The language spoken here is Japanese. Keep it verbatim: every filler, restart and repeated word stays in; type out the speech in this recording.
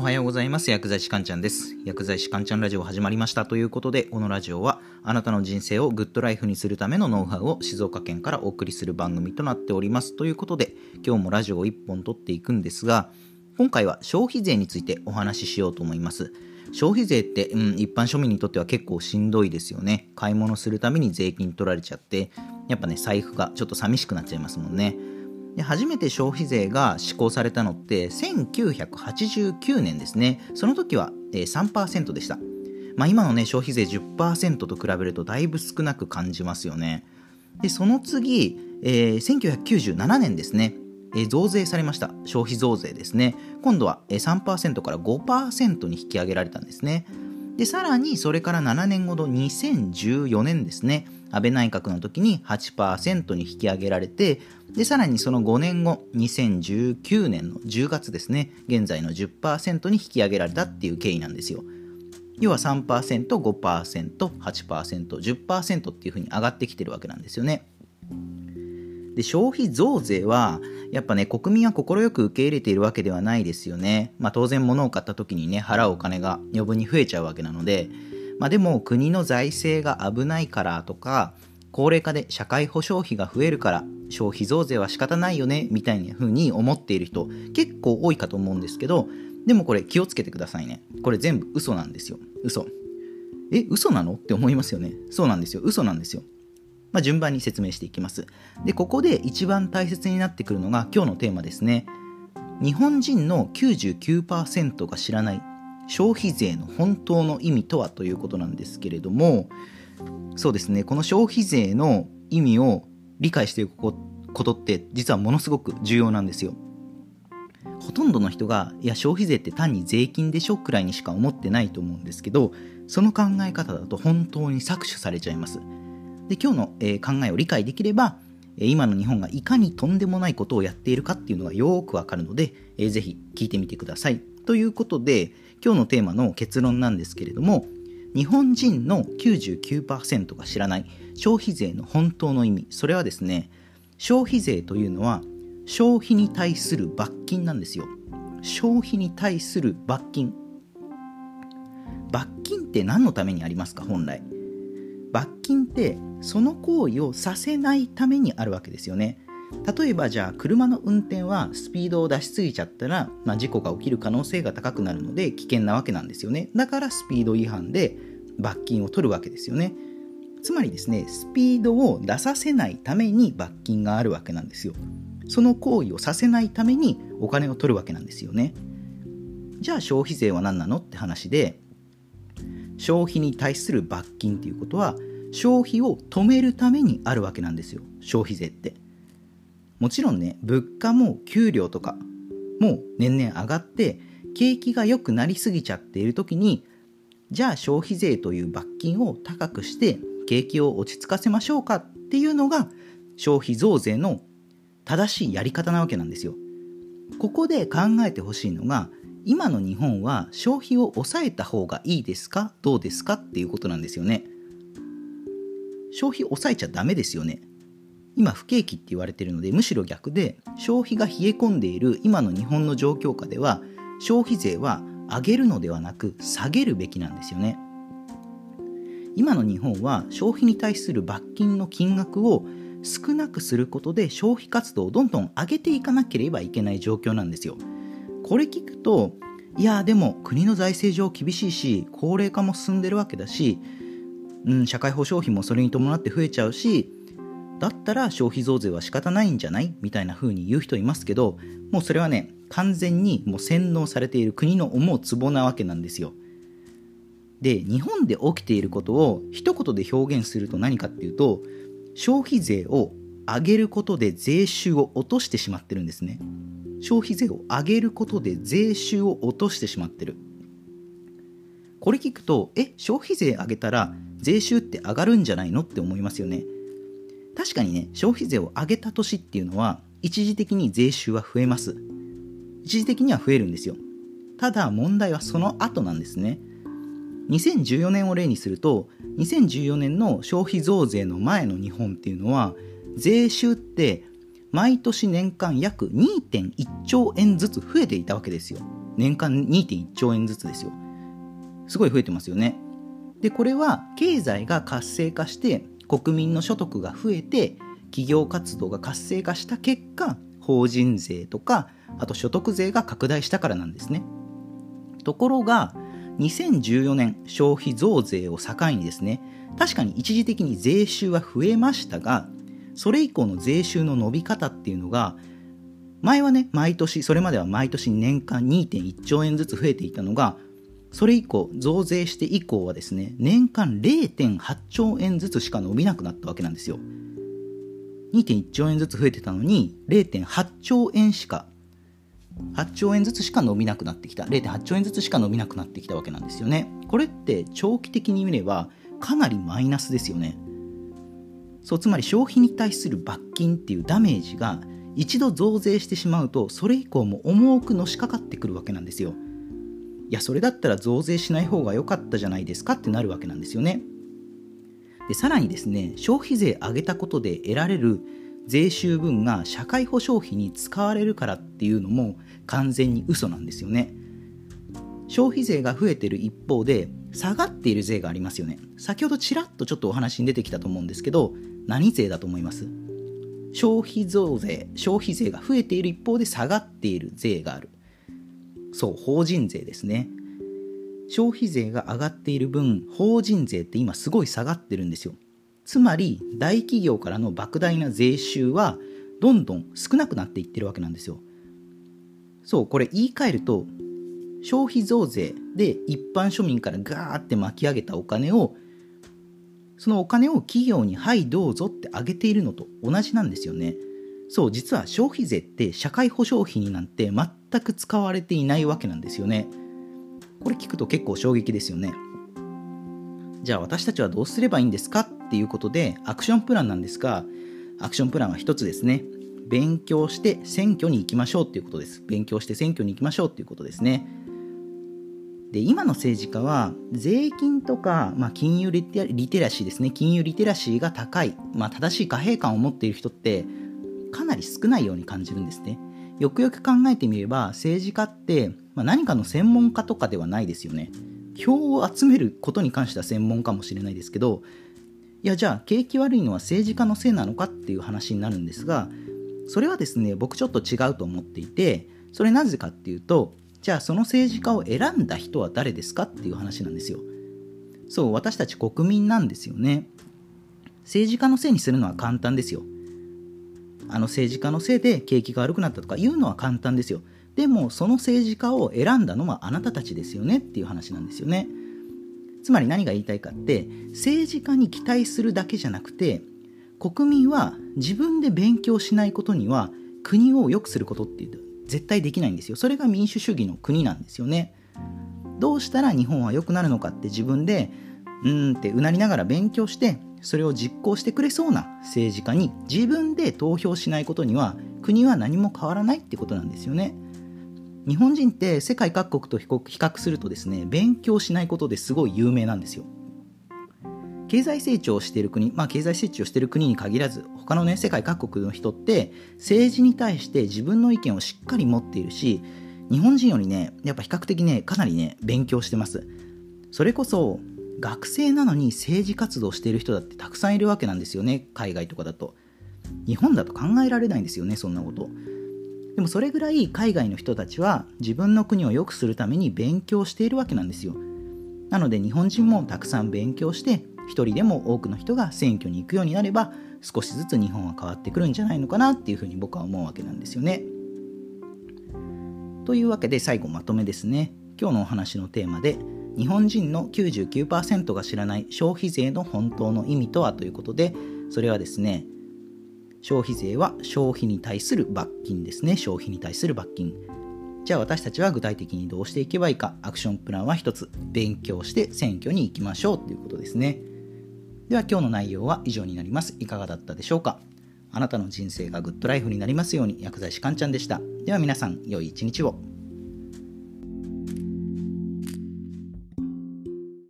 おはようございます。薬剤師かんちゃんです。薬剤師かんちゃんラジオ始まりました。ということで、このラジオはあなたの人生をグッドライフにするためのノウハウを静岡県からお送りする番組となっております。ということで、今日もラジオをいっぽん撮っていくんですが、今回は消費税についてお話ししようと思います。消費税って、うん、一般庶民にとっては結構しんどいですよね。買い物するために税金取られちゃって、やっぱね、財布がちょっと寂しくなっちゃいますもんね。で、初めて消費税が施行されたのってせんきゅうひゃくはちじゅうきゅうねんですね。その時は さんパーセント でした。まあ、今のね、消費税 じゅっパーセント と比べるとだいぶ少なく感じますよね。で、その次、えー、せんきゅうひゃくきゅうじゅうななねんですね、えー、増税されました。消費増税ですね。今度は さんパーセント から ごパーセント に引き上げられたんですね。で、さらにそれからななねんごのにせんじゅうよねんですね、安倍内閣の時に はちパーセント に引き上げられて、で、さらにそのごねんご、にせんじゅうきゅうねんのじゅうがつですね、現在の じゅっパーセント に引き上げられたっていう経緯なんですよ。要は さんパーセント、ごパーセント、はちパーセント、じゅっパーセント っていう風に上がってきてるわけなんですよね。で、消費増税はやっぱね、国民は快く受け入れているわけではないですよね。まあ、当然物を買った時にね、払うお金が余分に増えちゃうわけなので、まあ、でも国の財政が危ないからとか、高齢化で社会保障費が増えるから消費増税は仕方ないよねみたいな風に思っている人結構多いかと思うんですけど、でもこれ気をつけてくださいね。これ全部嘘なんですよ。嘘。え、嘘なのって思いますよね。そうなんですよ。嘘なんですよ。まあ、順番に説明していきます。で、ここで一番大切になってくるのが今日のテーマですね。日本人の きゅうじゅうきゅうパーセント が知らない消費税の本当の意味とは、ということなんですけれども、そうですね、この消費税の意味を理解していくことって実はものすごく重要なんですよ。ほとんどの人が、いや消費税って単に税金でしょくらいにしか思ってないと思うんですけど、その考え方だと本当に搾取されちゃいます。で、今日の、えー、考えを理解できれば、えー、今の日本がいかにとんでもないことをやっているかっていうのがよくわかるので、えー、ぜひ聞いてみてください。ということで、今日のテーマの結論なんですけれども、日本人の きゅうじゅうきゅうパーセント が知らない消費税の本当の意味、それはですね、消費税というのは消費に対する罰金なんですよ。消費に対する罰金。罰金って何のためにありますか、本来。罰金ってその行為をさせないためにあるわけですよね。例えば、じゃあ車の運転はスピードを出しすぎちゃったら、まあ、事故が起きる可能性が高くなるので危険なわけなんですよね。だからスピード違反で罰金を取るわけですよね。つまりですね、スピードを出させないために罰金があるわけなんですよ。その行為をさせないためにお金を取るわけなんですよね。じゃあ消費税は何なのって話で、消費に対する罰金っていうことは消費を止めるためにあるわけなんですよ、消費税って。もちろんね、物価も給料とかも年々上がって景気が良くなりすぎちゃっている時に、じゃあ消費税という罰金を高くして景気を落ち着かせましょうかっていうのが消費増税の正しいやり方なわけなんですよ。ここで考えてほしいのが、今の日本は消費を抑えた方がいいですか、どうですかっていうことなんですよね。消費を抑えちゃダメですよね。今不景気って言われているので、むしろ逆で、消費が冷え込んでいる今の日本の状況下では消費税は上げるのではなく下げるべきなんですよね。今の日本は消費に対する罰金の金額を少なくすることで消費活動をどんどん上げていかなければいけない状況なんですよ。これ聞くと、いやでも国の財政上厳しいし、高齢化も進んでるわけだし、うん、社会保障費もそれに伴って増えちゃうし、だったら消費増税は仕方ないんじゃないみたいな風に言う人いますけど、もうそれはね、完全にもう洗脳されている国の思うツボなわけなんですよ。で、日本で起きていることを一言で表現すると何かっていうと、消費税を上げることで税収を落としてしまってるんですね。消費税を上げることで税収を落としてしまってる。これ聞くと、え、消費税上げたら税収って上がるんじゃないのって思いますよね。確かにね、消費税を上げた年っていうのは一時的に税収は増えます。一時的には増えるんですよ。ただ問題はその後なんですね。にせんじゅうよねんを例にすると、にせんじゅうよねんの消費増税の前の日本っていうのは税収って毎年年間約 にてんいち 兆円ずつ増えていたわけですよ。年間 にてんいちちょうえんずつですよ。すごい増えてますよね。でこれは経済が活性化して国民の所得が増えて企業活動が活性化した結果、法人税とかあと所得税が拡大したからなんですね。ところがにせんじゅうよねん消費増税を境にですね、確かに一時的に税収は増えましたが、それ以降の税収の伸び方っていうのが前はね、毎年、それまでは毎年年間 にてんいちちょうえんずつ増えていたのが、それ以降増税して以降はですね、年間 れいてんはちちょうえんずつしか伸びなくなったわけなんですよ。にてんいちちょうえんずつ増えてたのに れいてんはちちょうえんしかはちちょうえんずつしか伸びなくなってきた れいてんはちちょうえんずつしか伸びなくなってきたわけなんですよね。これって長期的に見ればかなりマイナスですよね。そう、つまり消費に対する罰金っていうダメージが一度増税してしまうと、それ以降も重くのしかかってくるわけなんですよ。いや、それだったら増税しない方が良かったじゃないですかってなるわけなんですよね。でさらにですね、消費税上げたことで得られる税収分が社会保障費に使われるからっていうのも完全に嘘なんですよね。消費税が増えている一方で下がっている税がありますよね。先ほどちらっとちょっとお話に出てきたと思うんですけど、何税だと思います？消費増税、消費税が増えている一方で下がっている税がある。そう、法人税ですね。消費税が上がっている分、法人税って今すごい下がってるんですよ。つまり大企業からの莫大な税収はどんどん少なくなっていってるわけなんですよ。そう、これ言い換えると、消費増税で一般庶民からガーって巻き上げたお金を、そのお金を企業にはいどうぞってあげているのと同じなんですよね。そう、実は消費税って社会保障費になんて全く使われていないわけなんですよね。これ聞くと結構衝撃ですよね。じゃあ私たちはどうすればいいんですかっていうことで、アクションプランなんですが、アクションプランは一つですね。勉強して選挙に行きましょうっていうことです。勉強して選挙に行きましょうっていうことですね。で、今の政治家は税金とか、まあ、金融リテラシーですね。金融リテラシーが高い、まあ、正しい貨幣観を持っている人ってかなり少ないように感じるんですね。よくよく考えてみれば、政治家って、まあ、何かの専門家とかではないですよね。票を集めることに関しては専門かもしれないですけど、いや、じゃあ景気悪いのは政治家のせいなのかっていう話になるんですが、それはですね、僕ちょっと違うと思っていて、それなぜかっていうと、じゃあその政治家を選んだ人は誰ですかっていう話なんですよ。そう、私たち国民なんですよね。政治家のせいにするのは簡単ですよ。あの政治家のせいで景気が悪くなったとか言うのは簡単ですよ。でもその政治家を選んだのはあなたたちですよねっていう話なんですよね。つまり何が言いたいかって、政治家に期待するだけじゃなくて、国民は自分で勉強しないことには国を良くすることっていう絶対できないんですよ。それが民主主義の国なんですよね。どうしたら日本は良くなるのかって自分でうーんってうなりながら勉強して、それを実行してくれそうな政治家に自分で投票しないことには国は何も変わらないってことなんですよね。日本人って世界各国と比較するとですね、勉強しないことですごい有名なんですよ。経済成長している国、まあ経済成長している国に限らず、他のね、世界各国の人って政治に対して自分の意見をしっかり持っているし、日本人よりね、やっぱ比較的ね、かなりね、勉強してます。それこそ学生なのに政治活動している人だってたくさんいるわけなんですよね、海外とかだと。日本だと考えられないんですよね、そんなこと。でもそれぐらい海外の人たちは自分の国を良くするために勉強しているわけなんですよ。なので日本人もたくさん勉強して、一人でも多くの人が選挙に行くようになれば、少しずつ日本は変わってくるんじゃないのかなっていうふうに僕は思うわけなんですよね。というわけで最後まとめですね。今日のお話のテーマで、日本人の きゅうじゅうきゅうパーセント が知らない消費税の本当の意味とはということで、それはですね、消費税は消費に対する罰金ですね。消費に対する罰金。じゃあ私たちは具体的にどうしていけばいいか。アクションプランは一つ、勉強して選挙に行きましょうということですね。では今日の内容は以上になります。いかがだったでしょうか。あなたの人生がグッドライフになりますように、薬剤師かんちゃんでした。では皆さん、良い一日を。